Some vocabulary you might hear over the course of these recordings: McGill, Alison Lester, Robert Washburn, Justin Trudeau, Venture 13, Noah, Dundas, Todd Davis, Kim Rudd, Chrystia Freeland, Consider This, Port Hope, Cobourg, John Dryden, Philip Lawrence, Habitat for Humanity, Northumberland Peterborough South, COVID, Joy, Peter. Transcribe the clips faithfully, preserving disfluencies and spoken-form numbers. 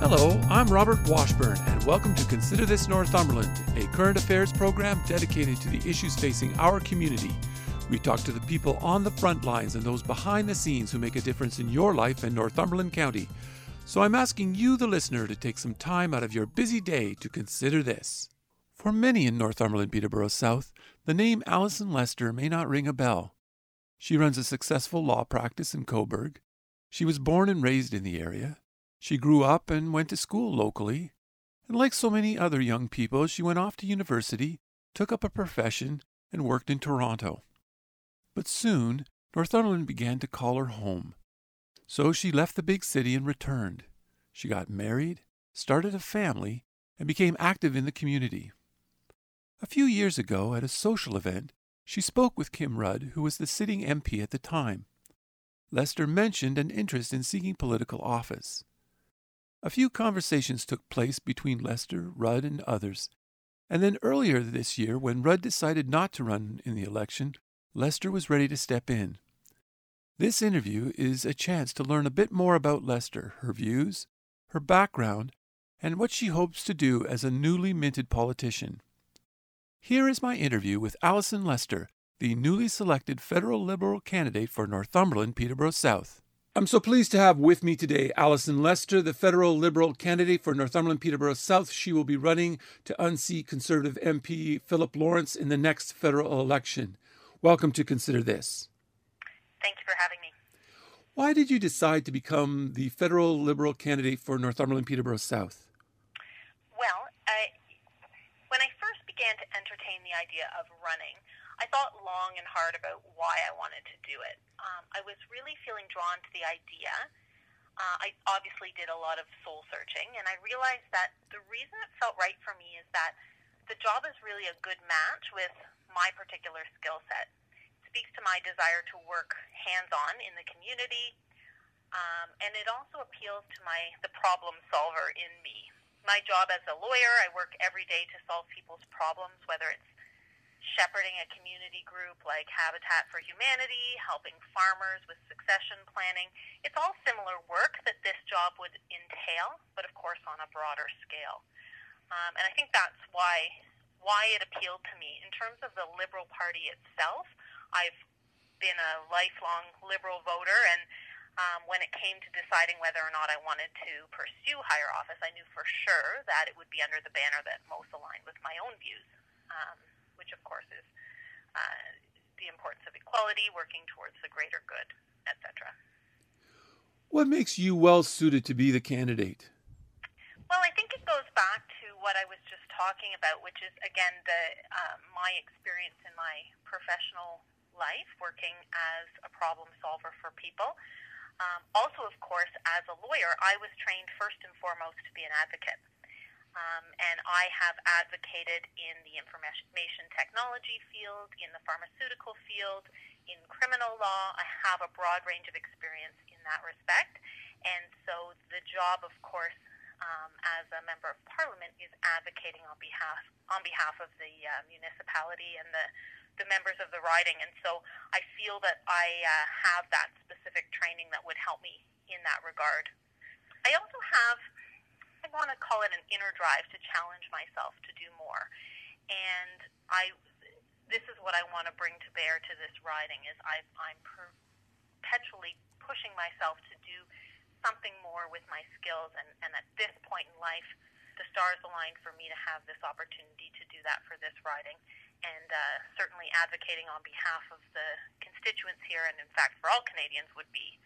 Hello, I'm Robert Washburn, and welcome to Consider This Northumberland, a current affairs program dedicated to the issues facing our community. We talk to the people on the front lines and those behind the scenes who make a difference in your life in Northumberland County. So I'm asking you, the listener, to take some time out of your busy day to consider this. For many in Northumberland Peterborough South, the name Alison Lester may not ring a bell. She runs a successful law practice in Cobourg. She was born and raised in the area. She grew up and went to school locally, and like so many other young people, she went off to university, took up a profession, and worked in Toronto. But soon, Northumberland began to call her home. So she left the big city and returned. She got married, started a family, and became active in the community. A few years ago, at a social event, she spoke with Kim Rudd, who was the sitting M P at the time. Lester mentioned an interest in seeking political office. A few conversations took place between Lester, Rudd, and others, and then earlier this year, when Rudd decided not to run in the election, Lester was ready to step in. This interview is a chance to learn a bit more about Lester, her views, her background, and what she hopes to do as a newly minted politician. Here is my interview with Alison Lester, the newly selected federal Liberal candidate for Northumberland Peterborough South. I'm so pleased to have with me today Alison Lester, the federal Liberal candidate for Northumberland Peterborough South. She will be running to unseat Conservative M P Philip Lawrence in the next federal election. Welcome to Consider This. Thank you for having me. Why did you decide to become the federal Liberal candidate for Northumberland Peterborough South? Well, I, when I first began to entertain the idea of running, I thought long and hard about why I wanted to do it. Um, I was really feeling drawn to the idea. Uh, I obviously did a lot of soul searching, and I realized that the reason it felt right for me is that the job is really a good match with my particular skill set. It speaks to my desire to work hands-on in the community, um, and it also appeals to my the problem solver in me. My job as a lawyer, I work every day to solve people's problems, whether it's shepherding a community group like Habitat for Humanity, helping farmers with succession planning. It's all similar work that this job would entail, but of course on a broader scale. Um, and I think that's why why it appealed to me. In terms of the Liberal Party itself, I've been a lifelong Liberal voter, and um, when it came to deciding whether or not I wanted to pursue higher office, I knew for sure that it would be under the banner that most aligned with my own views. Um, which of course is uh, the importance of equality, working towards the greater good, et cetera. What makes you well-suited to be the candidate? Well, I think it goes back to what I was just talking about, which is, again, the uh, my experience in my professional life, working as a problem solver for people. Um, also, of course, as a lawyer, I was trained first and foremost to be an advocate. Um, and I have advocated in the information technology field, in the pharmaceutical field, in criminal law. I have a broad range of experience in that respect. And so the job, of course, um, as a member of parliament is advocating on behalf on behalf of the uh, municipality and the, the members of the riding. And so I feel that I uh, have that specific training that would help me in that regard. I also have... I want to call it an inner drive to challenge myself to do more, and I this is what I want to bring to bear to this riding is I, I'm perpetually pushing myself to do something more with my skills, and, and at this point in life the stars aligned for me to have this opportunity to do that for this riding, and uh, certainly advocating on behalf of the constituents here and in fact for all Canadians would be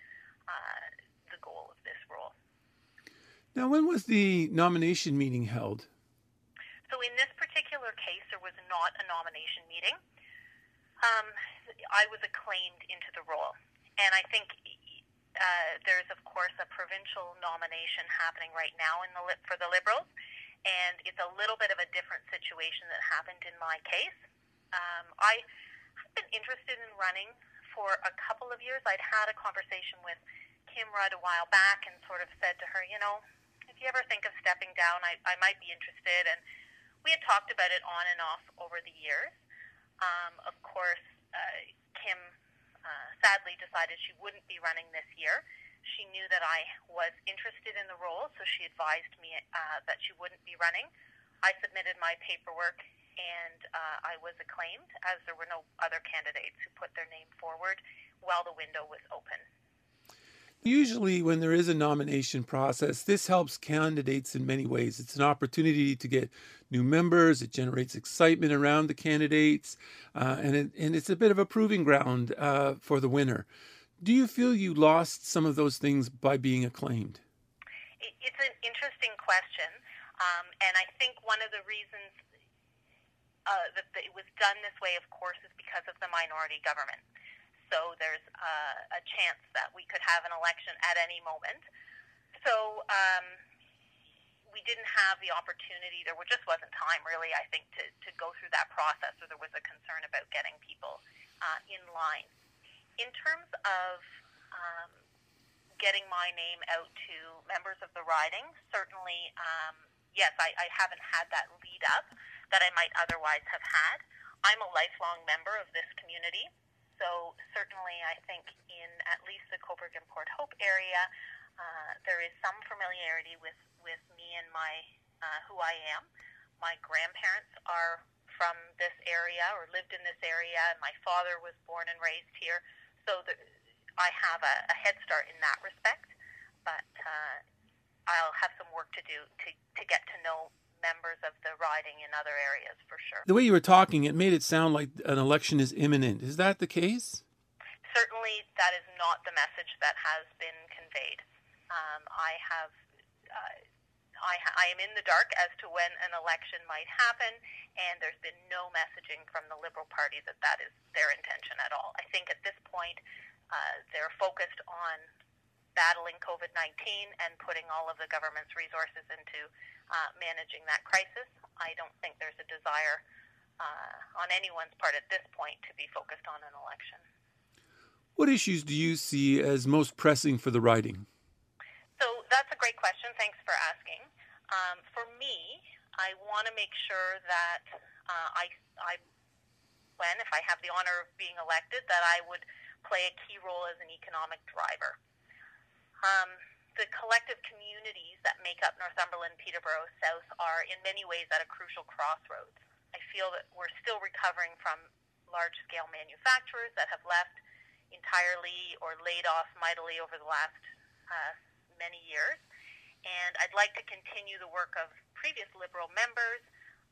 uh, the goal of this role. Now, when was the nomination meeting held? So in this particular case, there was not a nomination meeting. Um, I was acclaimed into the role. And I think uh, there's, of course, a provincial nomination happening right now in the for the Liberals. and it's a little bit of a different situation that happened in my case. Um, I have been interested in running for a couple of years. I'd had a conversation with Kim Rudd a while back and sort of said to her, you know, if you ever think of stepping down, I, I might be interested. And we had talked about it on and off over the years. Um, of course, uh, Kim uh, sadly decided she wouldn't be running this year. She knew that I was interested in the role, so she advised me uh, that she wouldn't be running. I submitted my paperwork, and uh, I was acclaimed, as there were no other candidates who put their name forward while the window was open. Usually when there is a nomination process, this helps candidates in many ways. It's an opportunity to get new members. It generates excitement around the candidates, uh, and, it, and it's a bit of a proving ground uh, for the winner. Do you feel you lost some of those things by being acclaimed? It's an interesting question, um, and I think one of the reasons uh, that it was done this way, of course, is because of the minority government. So there's uh, a chance that we could have an election at any moment. So um, we didn't have the opportunity. There just wasn't time, really, I think, to, to go through that process, or there was a concern about getting people uh, in line. In terms of um, getting my name out to members of the riding, certainly, um, yes, I, I haven't had that lead up that I might otherwise have had. I'm a lifelong member of this community, so certainly I think in at least the Cobourg and Port Hope area, uh, there is some familiarity with, with me and my uh, who I am. My grandparents are from this area or lived in this area, and my father was born and raised here. So the, I have a, a head start in that respect, but uh, I'll have some work to do to, to get to know members of the riding in other areas for sure. The way you were talking, it made it sound like an election is imminent. Is that the case? Certainly that is not the message that has been conveyed. Um, I have... Uh, I, I am in the dark as to when an election might happen, and there's been no messaging from the Liberal Party that that is their intention at all. I think at this point, uh, they're focused on battling covid nineteen and putting all of the government's resources into uh, managing that crisis. I don't think there's a desire uh, on anyone's part at this point to be focused on an election. What issues do you see as most pressing for the riding? So that's a great question. Thanks for asking. Um, for me, I want to make sure that uh, I, I, when, if I have the honor of being elected, that I would play a key role as an economic driver. Um, the collective communities that make up Northumberland Peterborough South are in many ways at a crucial crossroads. I feel that we're still recovering from large-scale manufacturers that have left entirely or laid off mightily over the last uh many years, and I'd like to continue the work of previous Liberal members,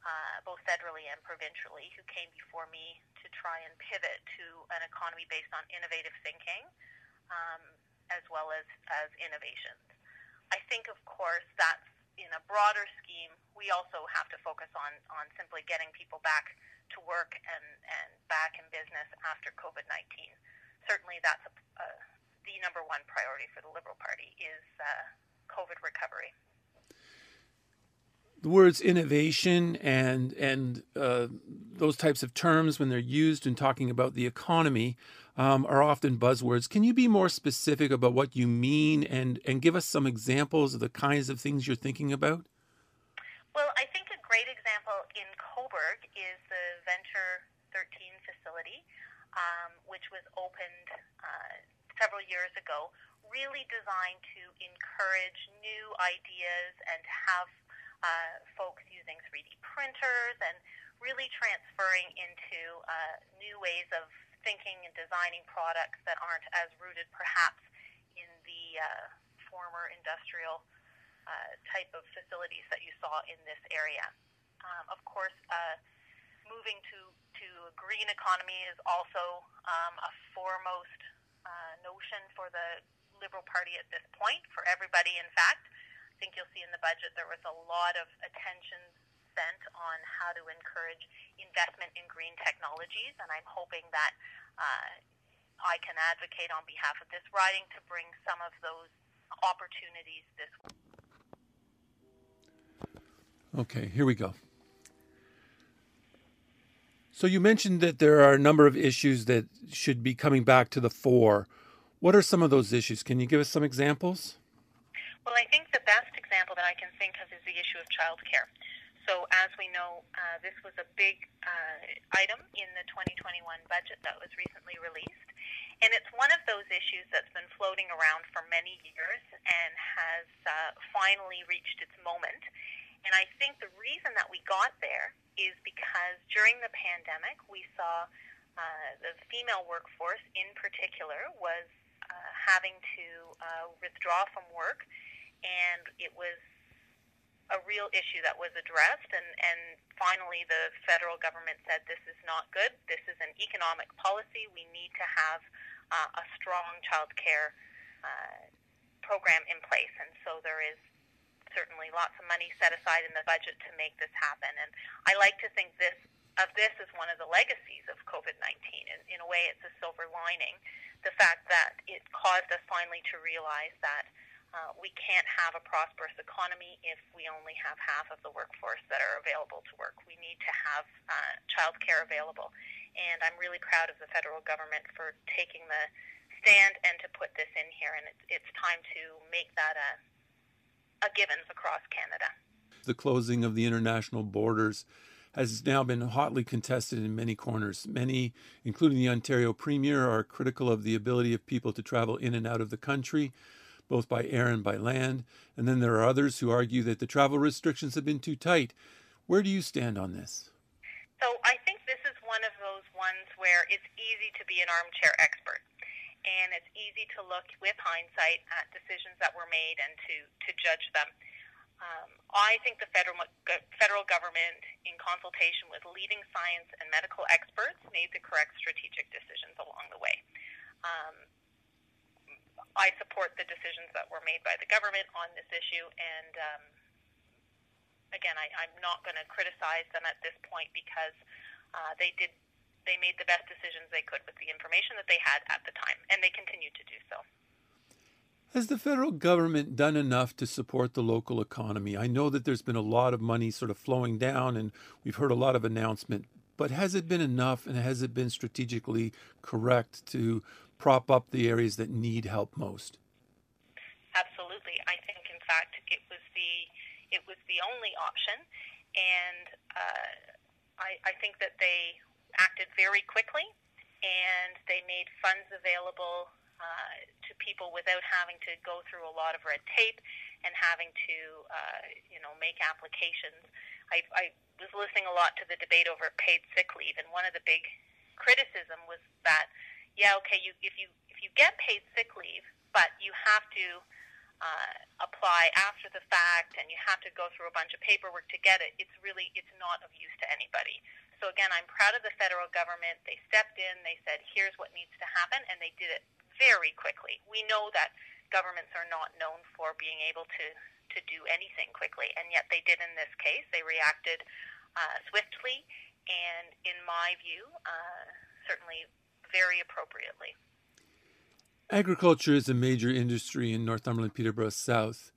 uh, both federally and provincially, who came before me to try and pivot to an economy based on innovative thinking, um, as well as, as innovations. I think, of course, that's in a broader scheme. We also have to focus on, on simply getting people back to work and, and back in business after covid nineteen. Certainly that's a, a the number one priority for the Liberal Party is uh, COVID recovery. The words innovation and and uh, those types of terms, when they're used in talking about the economy, um, are often buzzwords. Can you be more specific about what you mean and, and give us some examples of the kinds of things you're thinking about? Well, I think a great example in Cobourg is the Venture thirteen facility, um, which was opened uh several years ago, really designed to encourage new ideas and have uh, folks using three D printers and really transferring into uh, new ways of thinking and designing products that aren't as rooted perhaps in the uh, former industrial uh, type of facilities that you saw in this area. Um, of course, uh, moving to, to a green economy is also um, a foremost Uh, notion for the Liberal Party at this point, for everybody, in fact. I think you'll see in the budget there was a lot of attention spent on how to encourage investment in green technologies, and I'm hoping that uh, I can advocate on behalf of this riding to bring some of those opportunities this week. Okay, here we go. So you mentioned that there are a number of issues that should be coming back to the fore. What are some of those issues? Can you give us some examples? Well, I think the best example that I can think of is the issue of childcare. So as we know, uh, this was a big uh, item in the twenty twenty-one budget that was recently released. And it's one of those issues that's been floating around for many years and has uh, finally reached its moment. And I think the reason that we got there is because during the pandemic, we saw uh, the female workforce in particular was uh, having to uh, withdraw from work, and it was a real issue that was addressed. And, and finally, the federal government said this is not good. This is an economic policy. We need to have uh, a strong child care uh, program in place. And so there is certainly lots of money set aside in the budget to make this happen. And I like to think this of this is one of the legacies of COVID nineteen. And in a way, it's a silver lining, the fact that it caused us finally to realize that uh, we can't have a prosperous economy if we only have half of the workforce that are available to work. We need to have uh, childcare available. And I'm really proud of the federal government for taking the stand and to put this in here. And it's, it's time to make that a a given across Canada. The closing of the international borders has now been hotly contested in many corners. Many, including the Ontario Premier, are critical of the ability of people to travel in and out of the country, both by air and by land. And then there are others who argue that the travel restrictions have been too tight. Where do you stand on this? So I think this is one of those ones where it's easy to be an armchair expert. And it's easy to look with hindsight at decisions that were made and to, to judge them. Um, I think the federal, federal government, in consultation with leading science and medical experts, made the correct strategic decisions along the way. Um, I support the decisions that were made by the government on this issue, and um, again, I, I'm not going to criticize them at this point because uh, they did They made the best decisions they could with the information that they had at the time, and they continue to do so. Has the federal government done enough to support the local economy? I know that there's been a lot of money sort of flowing down, and we've heard a lot of announcement, but has it been enough, and has it been strategically correct to prop up the areas that need help most? Absolutely. I think, in fact, it was the, it was the only option, and uh, I, I think that they acted very quickly, and they made funds available uh, to people without having to go through a lot of red tape and having to, uh, you know, make applications. I, I was listening a lot to the debate over paid sick leave, and one of the big criticism was that, yeah, okay, you, if you if you get paid sick leave, but you have to uh, apply after the fact, and you have to go through a bunch of paperwork to get it. It's really it's not of use to anybody. So again, I'm proud of the federal government. They stepped in, they said, here's what needs to happen, and they did it very quickly. We know that governments are not known for being able to, to do anything quickly, and yet they did in this case. They reacted uh, swiftly and, in my view, uh, certainly very appropriately. Agriculture is a major industry in Northumberland Peterborough South.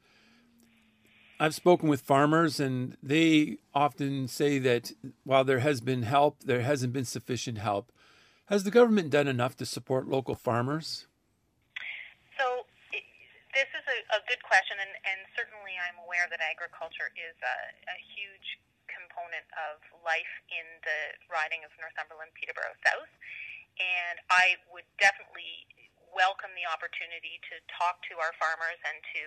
I've spoken with farmers, and they often say that while there has been help, there hasn't been sufficient help. Has the government done enough to support local farmers? So it, this is a, a good question, and, and certainly I'm aware that agriculture is a, a huge component of life in the riding of Northumberland Peterborough South, and I would definitely welcome the opportunity to talk to our farmers and to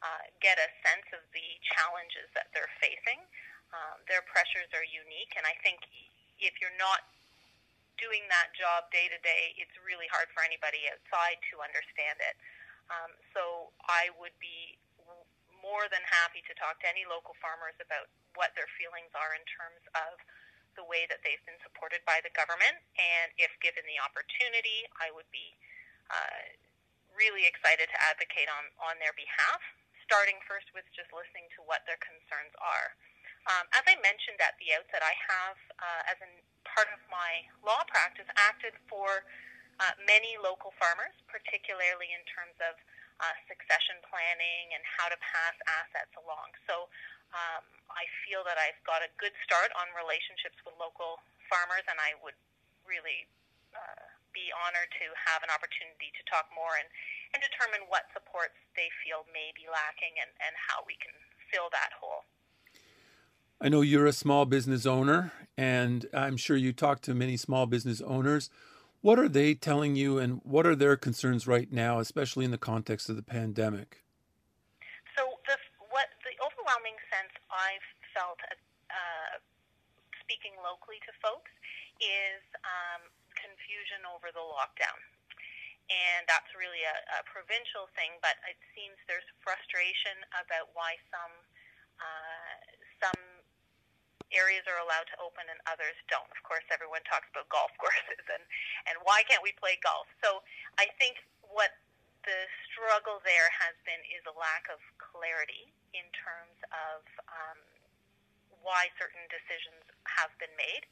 Uh, get a sense of the challenges that they're facing. Um, their pressures are unique, and I think if you're not doing that job day to day, it's really hard for anybody outside to understand it. Um, so I would be w- more than happy to talk to any local farmers about what their feelings are in terms of the way that they've been supported by the government, and if given the opportunity, I would be uh, really excited to advocate on, on their behalf. Starting first with just listening to what their concerns are. Um, as I mentioned at the outset, I have, uh, as a part of my law practice, acted for uh, many local farmers, particularly in terms of uh, succession planning and how to pass assets along. So Um, I feel that I've got a good start on relationships with local farmers, and I would really uh, be honored to have an opportunity to talk more and, and determine what supports they feel may be lacking and, and how we can fill that hole. I know you're a small business owner, and I'm sure you talk to many small business owners. What are they telling you, and what are their concerns right now, especially in the context of the pandemic? So the, what the overwhelming sense I've felt uh, speaking locally to folks is um, confusion over the lockdown. And that's really a, a provincial thing, but it seems there's frustration about why some uh, some areas are allowed to open and others don't. Of course, everyone talks about golf courses and, and why can't we play golf? So I think what the struggle there has been is a lack of clarity in terms of um, why certain decisions have been made.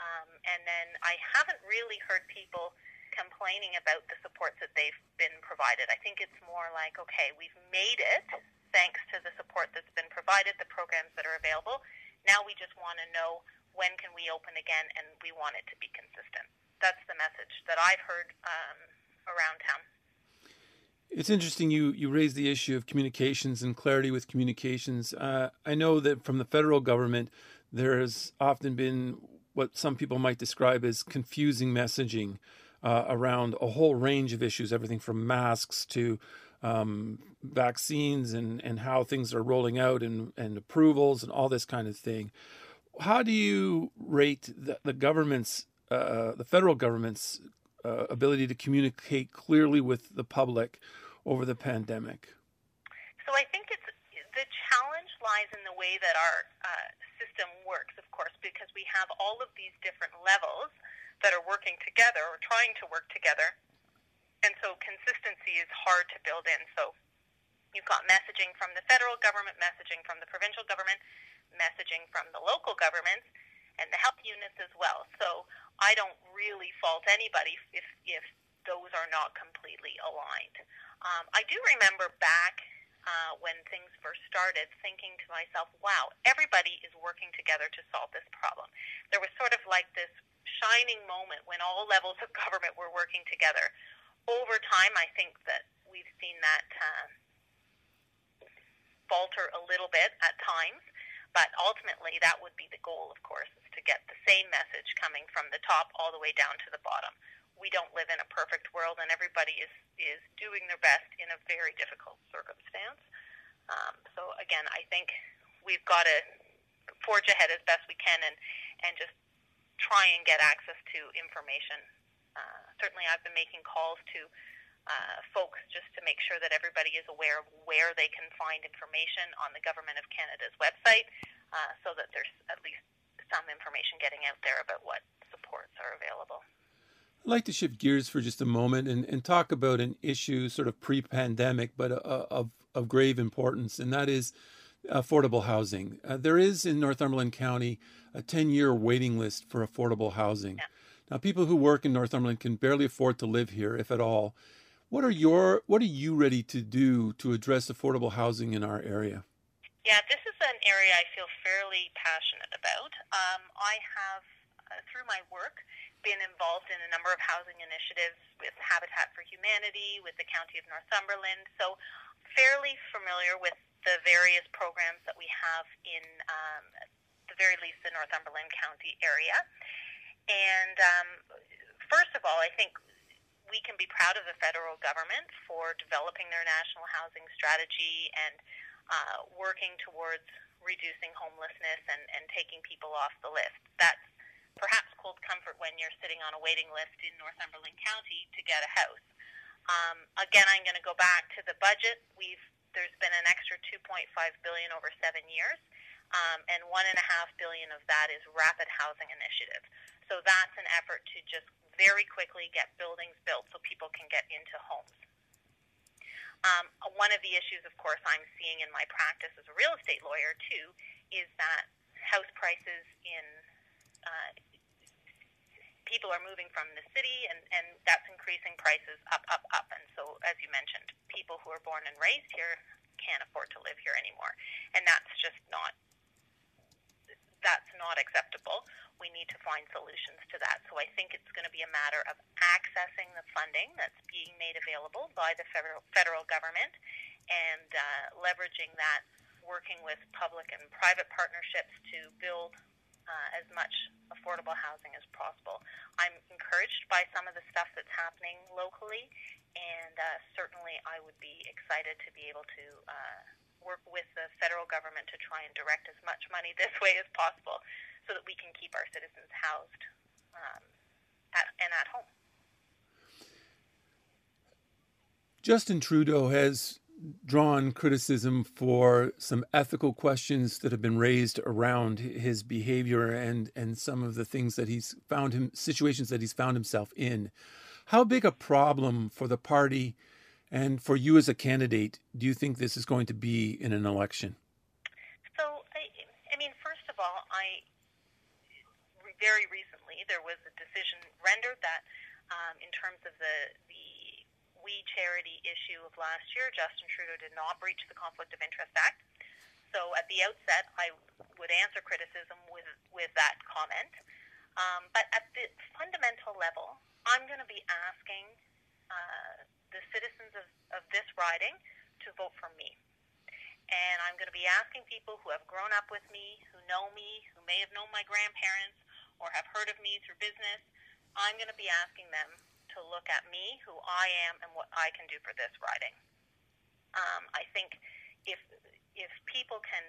Um, and then I haven't really heard people complaining about the supports that they've been provided. I think it's more like, okay, we've made it thanks to the support that's been provided, the programs that are available. Now we just want to know when can we open again, and we want it to be consistent. That's the message that I've heard um, around town. It's interesting you, you raised the issue of communications and clarity with communications. Uh, I know that from the federal government, there has often been what some people might describe as confusing messaging uh, around a whole range of issues, everything from masks to Um, vaccines and, and how things are rolling out and, and approvals and all this kind of thing. How do you rate the, the government's, uh, the federal government's uh, ability to communicate clearly with the public over the pandemic? So I think it's the challenge lies in the way that our uh, system works, of course, because we have all of these different levels that are working together or trying to work together. And so consistency is hard to build in. So you've got messaging from the federal government, messaging from the provincial government, messaging from the local governments, and the health units as well. So I don't really fault anybody if, if those are not completely aligned. Um, I do remember back uh, when things first started thinking to myself, wow, everybody is working together to solve this problem. There was sort of like this shining moment when all levels of government were working together. Over time, I think that we've seen that uh, falter a little bit at times, but ultimately that would be the goal, of course, is to get the same message coming from the top all the way down to the bottom. We don't live in a perfect world, and everybody is, is doing their best in a very difficult circumstance. Um, so, again, I think we've got to forge ahead as best we can and, and just try and get access to information. Uh, certainly I've been making calls to uh, folks just to make sure that everybody is aware of where they can find information on the Government of Canada's website uh, so that there's at least some information getting out there about what supports are available. I'd like to shift gears for just a moment and, and talk about an issue sort of pre-pandemic but uh, of, of grave importance, and that is affordable housing. Uh, there is in Northumberland County a ten-year waiting list for affordable housing. Yeah. Now, people who work in Northumberland can barely afford to live here, if at all. What are your What are you ready to do to address affordable housing in our area? Yeah, this is an area I feel fairly passionate about. Um, I have, uh, through my work, been involved in a number of housing initiatives with Habitat for Humanity, with the County of Northumberland, so fairly familiar with the various programs that we have in, um, at the very least, the Northumberland County area. And um, first of all, I think we can be proud of the federal government for developing their national housing strategy and uh, working towards reducing homelessness and, and taking people off the list. That's perhaps cold comfort when you're sitting on a waiting list in Northumberland County to get a house. Um, again, I'm going to go back to the budget. We've there's been an extra two point five billion dollars over seven years, um, and one point five billion dollars of that is rapid housing initiative. So that's an effort to just very quickly get buildings built so people can get into homes. Um, one of the issues, of course, I'm seeing in my practice as a real estate lawyer, too, is that house prices in uh, people are moving from the city, and, and that's increasing prices up, up, up. And so, as you mentioned, people who are born and raised here can't afford to live here anymore. And that's just not, that's not acceptable. We need to find solutions to that. So I think it's going to be a matter of accessing the funding that's being made available by the federal, federal government and uh, leveraging that, working with public and private partnerships to build uh, as much affordable housing as possible. I'm encouraged by some of the stuff that's happening locally, and uh, certainly I would be excited to be able to uh, work with the federal government to try and direct as much money this way as possible, so that we can keep our citizens housed um, at, and at home. Justin Trudeau has drawn criticism for some ethical questions that have been raised around his behavior and, and some of the things that he's found him, situations that he's found himself in. How big a problem for the party and for you as a candidate do you think this is going to be in an election? I, very recently, there was a decision rendered that um, in terms of the, the We Charity issue of last year, Justin Trudeau did not breach the Conflict of Interest Act. So at the outset, I would answer criticism with, with that comment. Um, but at the fundamental level, I'm going to be asking uh, the citizens of, of this riding to vote for me. And I'm going to be asking people who have grown up with me, who know me, who may have known my grandparents or have heard of me through business, I'm going to be asking them to look at me, who I am, and what I can do for this riding. Um, I think if if people can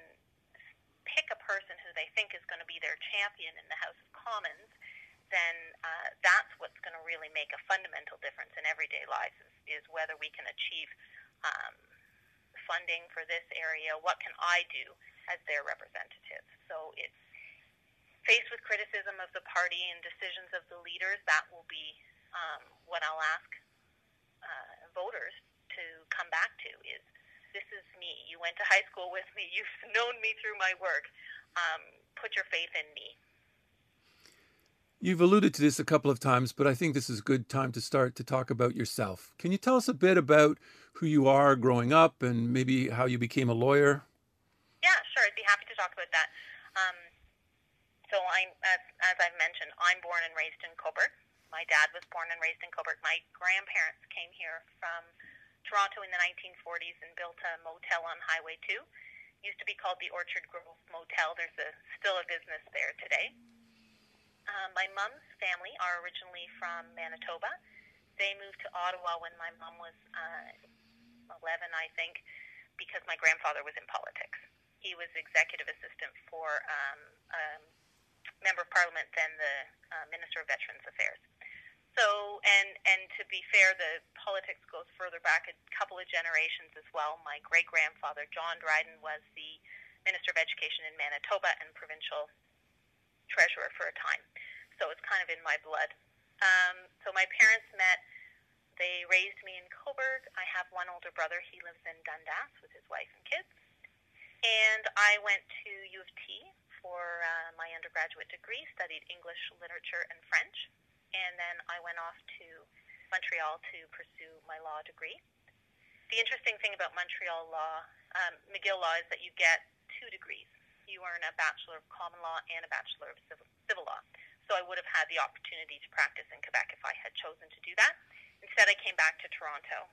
pick a person who they think is going to be their champion in the House of Commons, then uh, that's what's going to really make a fundamental difference in everyday lives, is, is whether we can achieve um funding for this area. What can I do as their representative? So it's faced with criticism of the party and decisions of the leaders. That will be um, what I'll ask uh, voters to come back to. Is this is me? You went to high school with me. You've known me through my work. Um, put your faith in me. You've alluded to this a couple of times, but I think this is a good time to start to talk about yourself. Can you tell us a bit about who you are growing up and maybe how you became a lawyer? Yeah, sure. I'd be happy to talk about that. Um, so I'm, as, as I've mentioned, I'm born and raised in Cobourg. My dad was born and raised in Cobourg. My grandparents came here from Toronto in the nineteen forties and built a motel on Highway two. It used to be called the Orchard Grove Motel. There's a, still a business there today. Um, my mom's family are originally from Manitoba. They moved to Ottawa when my mom was uh, eleven, I think, because my grandfather was in politics. He was executive assistant for um, a member of parliament, then the uh, Minister of Veterans Affairs. So, and, and to be fair, the politics goes further back a couple of generations as well. My great-grandfather, John Dryden, was the Minister of Education in Manitoba and provincial treasurer for a time, so it's kind of in my blood. Um, so my parents met, they raised me in Cobourg. I have one older brother, he lives in Dundas with his wife and kids, and I went to U of T for uh, my undergraduate degree, studied English literature and French, and then I went off to Montreal to pursue my law degree. The interesting thing about Montreal law, um, McGill law, is that you get two degrees. You earn a Bachelor of Common Law and a Bachelor of Civil, Civil Law. So I would have had the opportunity to practice in Quebec if I had chosen to do that. Instead, I came back to Toronto,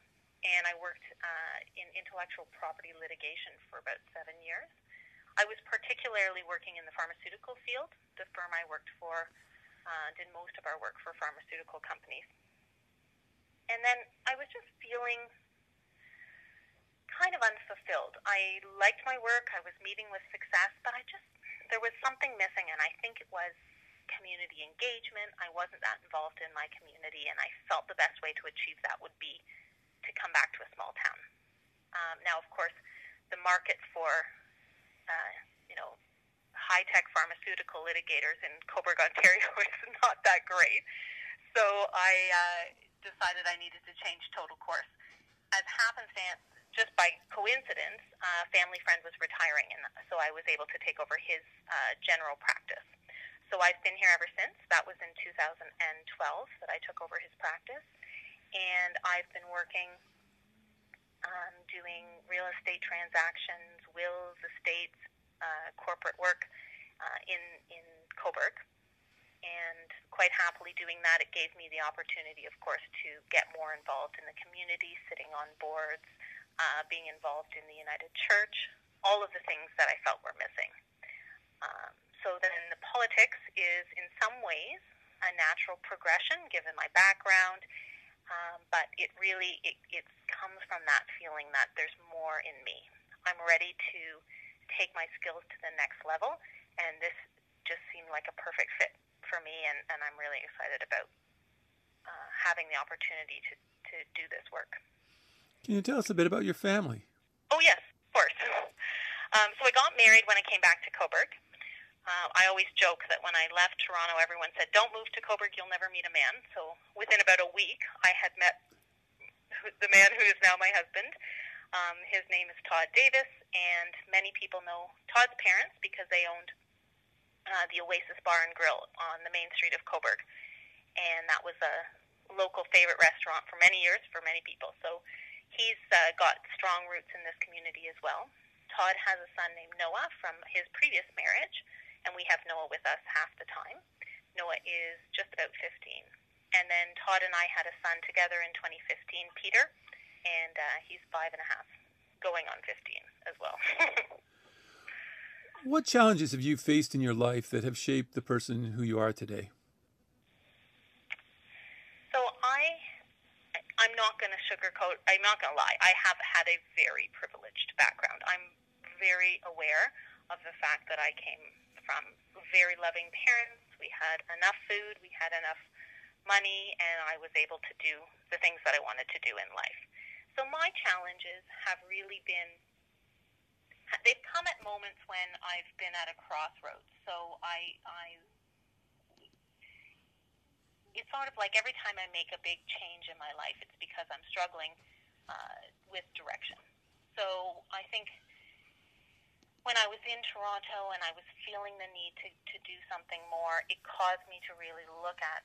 and I worked uh, in intellectual property litigation for about seven years. I was particularly working in the pharmaceutical field. The firm I worked for uh, did most of our work for pharmaceutical companies. And then I was just feeling kind of unfulfilled. I liked my work, I was meeting with success, but I just, there was something missing, and I think it was community engagement. I wasn't that involved in my community, and I felt the best way to achieve that would be to come back to a small town. Um, now, of course, the market for, uh, you know, high-tech pharmaceutical litigators in Cobourg, Ontario is not that great, so I uh, decided I needed to change total course. As happenstance, just by coincidence, a family friend was retiring, and so I was able to take over his uh, general practice. So I've been here ever since. That was in two thousand twelve that I took over his practice, and I've been working um, doing real estate transactions, wills, estates, uh, corporate work uh, in, in Cobourg, and quite happily doing that. It gave me the opportunity, of course, to get more involved in the community, sitting on boards, uh, being involved in the United Church, all of the things that I felt were missing. Um, so then the politics is in some ways a natural progression given my background, um, but it really, it, it comes from that feeling that there's more in me. I'm ready to take my skills to the next level, and this just seemed like a perfect fit for me, and, and I'm really excited about uh, having the opportunity to, to do this work. Can you tell us a bit about your family? Oh, yes, of course. um, so I got married when I came back to Cobourg. Uh, I always joke that when I left Toronto, everyone said, don't move to Cobourg, you'll never meet a man. So within about a week, I had met the man who is now my husband. Um, his name is Todd Davis, and many people know Todd's parents because they owned Uh, the Oasis Bar and Grill on the main street of Cobourg, and that was a local favorite restaurant for many years for many people. So he's uh, got strong roots in this community as well. Todd has a son named Noah from his previous marriage, and we have Noah with us half the time. Noah is just about fifteen. And then Todd and I had a son together in twenty fifteen, Peter, and uh, he's five and a half, going on fifteen as well. What challenges have you faced in your life that have shaped the person who you are today? So I, I'm not going to sugarcoat, I'm not going to lie. I have had a very privileged background. I'm very aware of the fact that I came from very loving parents. We had enough food, we had enough money, and I was able to do the things that I wanted to do in life. So my challenges have really been, they've come at moments when I've been at a crossroads. So I, I, it's sort of like every time I make a big change in my life, it's because I'm struggling uh, with direction. So I think when I was in Toronto and I was feeling the need to, to do something more, it caused me to really look at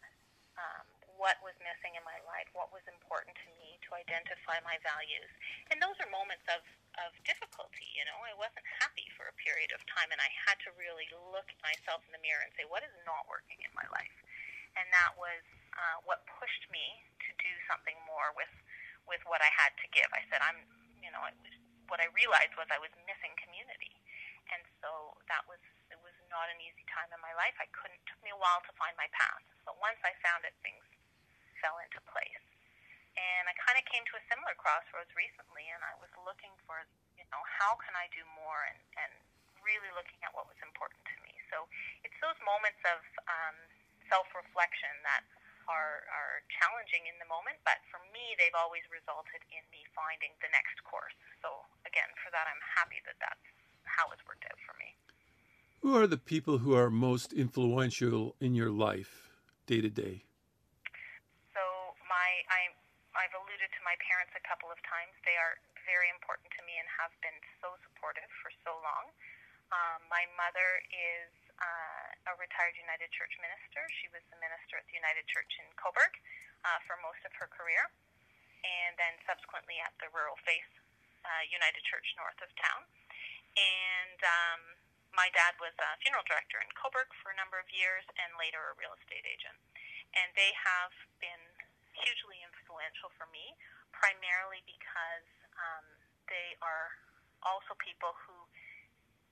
um, what was missing in my life, what was important to me, to identify my values. And those are moments of of difficulty, you know. I wasn't happy for a period of time, and I had to really look at myself in the mirror and say, what is not working in my life? And that was uh, what pushed me to do something more with with what I had to give. I said, I'm, you know, I was, what I realized was I was missing community, and so that was it was not an easy time in my life. I couldn't. It took me a while to find my path, but once I found it, things fell into place. And I kind of came to a similar crossroads recently, and I was looking for, you know, how can I do more, and, and really looking at what was important to me. So it's those moments of um, self-reflection that are, are challenging in the moment, but for me, they've always resulted in me finding the next course. So again, for that, I'm happy that that's how it's worked out for me. Who are the people who are most influential in your life day to day? So my, I'm, I've alluded to my parents a couple of times. They are very important to me and have been so supportive for so long. Um, my mother is uh, a retired United Church minister. She was the minister at the United Church in Cobourg uh, for most of her career, and then subsequently at the Rural Faith uh, United Church north of town. And um, my dad was a funeral director in Cobourg for a number of years and later a real estate agent. And they have been hugely influential for me, primarily because um, they are also people who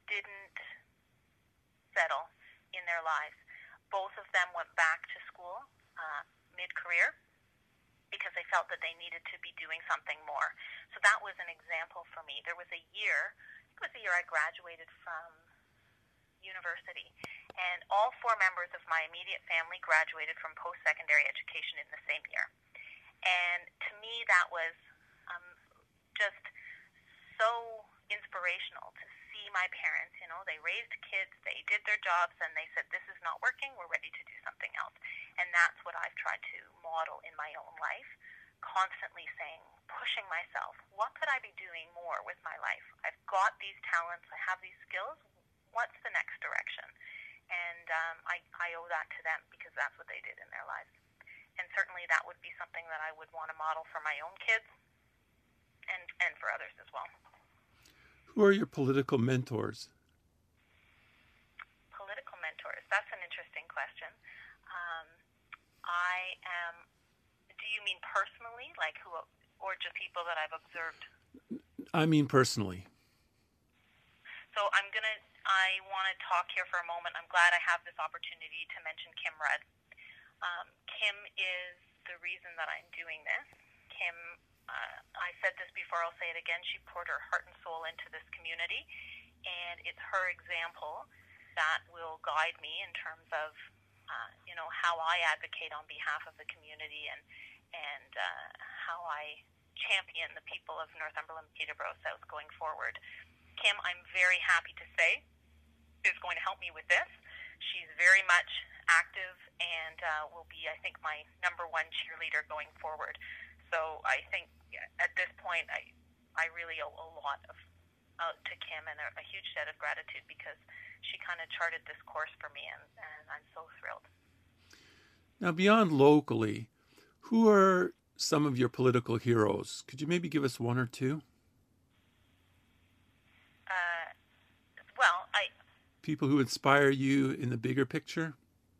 didn't settle in their lives. Both of them went back to school uh, mid-career because they felt that they needed to be doing something more. So that was an example for me. There was a year, I think it was the year I graduated from university, and all four members of my immediate family graduated from post-secondary education in the same year. And to me, that was um, just so inspirational to see my parents. You know, they raised kids, they did their jobs, and they said, this is not working, we're ready to do something else. And that's what I've tried to model in my own life, constantly saying, pushing myself, what could I be doing more with my life? I've got these talents, I have these skills, what's the next direction? And um, I, I owe that to them because that's what they did in their lives. And certainly that would be something that I would want to model for my own kids and, and for others as well. Who are your political mentors? Political mentors. That's an interesting question. Um, I am, do you mean personally, like who, or just people that I've observed? I mean personally. So I'm going to, I want to talk here for a moment. I'm glad I have this opportunity to mention Kim Rudd. Um, Kim is the reason that I'm doing this. Kim, uh, I said this before, I'll say it again, she poured her heart and soul into this community, and it's her example that will guide me in terms of, uh, you know, how I advocate on behalf of the community and, and uh, how I champion the people of Northumberland Peterborough South going forward. Kim, I'm very happy to say, is going to help me with this. She's very much active and uh, will be, I think, my number one cheerleader going forward. So I think at this point, I, I really owe a lot of uh, to Kim and a, a huge debt of gratitude because she kind of charted this course for me, and, and I'm so thrilled. Now, beyond locally, who are some of your political heroes? Could you maybe give us one or two? People who inspire you in the bigger picture?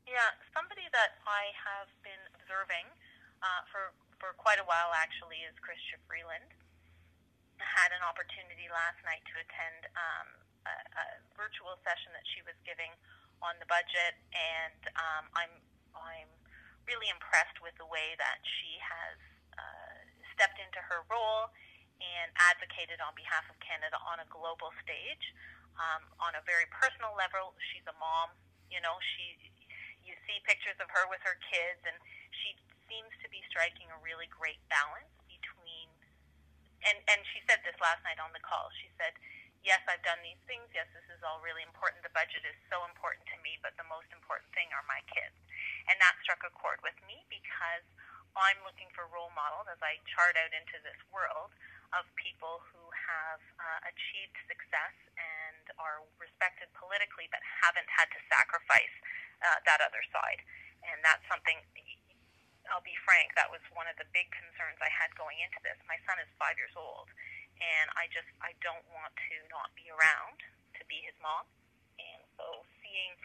Yeah, somebody that I have been observing uh, for, for quite a while, actually, is Chrystia Freeland. I had an opportunity last night to attend um, a, a virtual session that she was giving on the budget, and um, I'm, I'm really impressed with the way that she has uh, stepped into her role and advocated on behalf of Canada on a global stage. Um, on a very personal level, she's a mom, you know, she, you see pictures of her with her kids, and she seems to be striking a really great balance between, and, and she said this last night on the call, she said, yes, I've done these things, yes, this is all really important, the budget is so important to me, but the most important thing are my kids. And that struck a chord with me because I'm looking for role models as I chart out into this world of people who have uh, achieved success and are respected politically but haven't had to sacrifice uh, that other side. And that's something, I'll be frank, that was one of the big concerns I had going into this. My son is five years old, and I just, I don't want to not be around to be his mom. And so seeing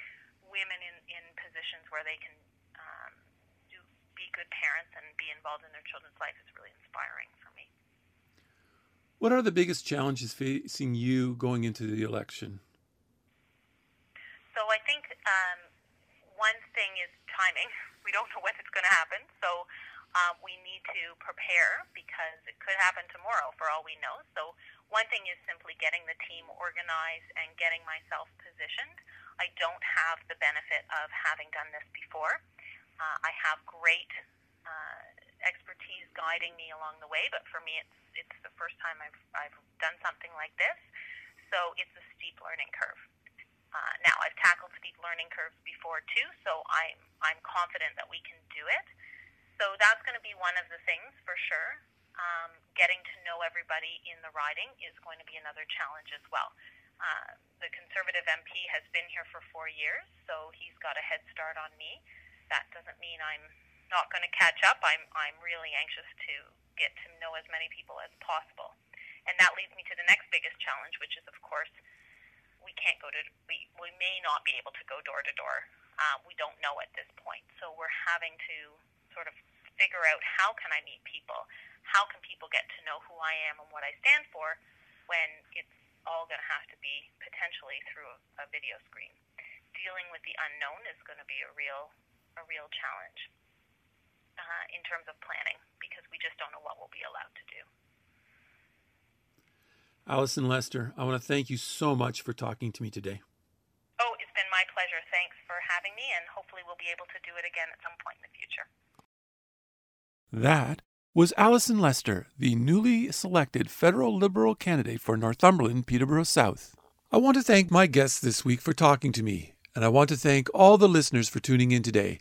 women in, in positions where they can um, do be good parents and be involved in their children's life is really inspiring for me. What are the biggest challenges facing you going into the election? So I think um, one thing is timing. We don't know when it's going to happen, so um, we need to prepare because it could happen tomorrow for all we know. So one thing is simply getting the team organized and getting myself positioned. I don't have the benefit of having done this before. Uh, I have great uh, expertise guiding me along the way, but for me it's It's the first time I've, I've done something like this, so it's a steep learning curve. Uh, now, I've tackled steep learning curves before, too, so I'm, I'm confident that we can do it. So that's going to be one of the things, for sure. Um, getting to know everybody in the riding is going to be another challenge as well. Uh, the Conservative M P has been here for four years, so he's got a head start on me. That doesn't mean I'm not going to catch up. I'm, I'm really anxious to get to know as many people as possible. And that leads me to the next biggest challenge, which is, of course, we can't go to, we, we may not be able to go door to door. Uh, we don't know at this point. So we're having to sort of figure out how can I meet people? How can people get to know who I am and what I stand for when it's all going to have to be potentially through a, a video screen? Dealing with the unknown is going to be a real, a real challenge uh, in terms of planning, because we just don't know what we'll be allowed to do. Alison Lester, I want to thank you so much for talking to me today. Oh, it's been my pleasure. Thanks for having me, and hopefully we'll be able to do it again at some point in the future. That was Alison Lester, the newly selected federal Liberal candidate for Northumberland Peterborough South. I want to thank my guests this week for talking to me, and I want to thank all the listeners for tuning in today.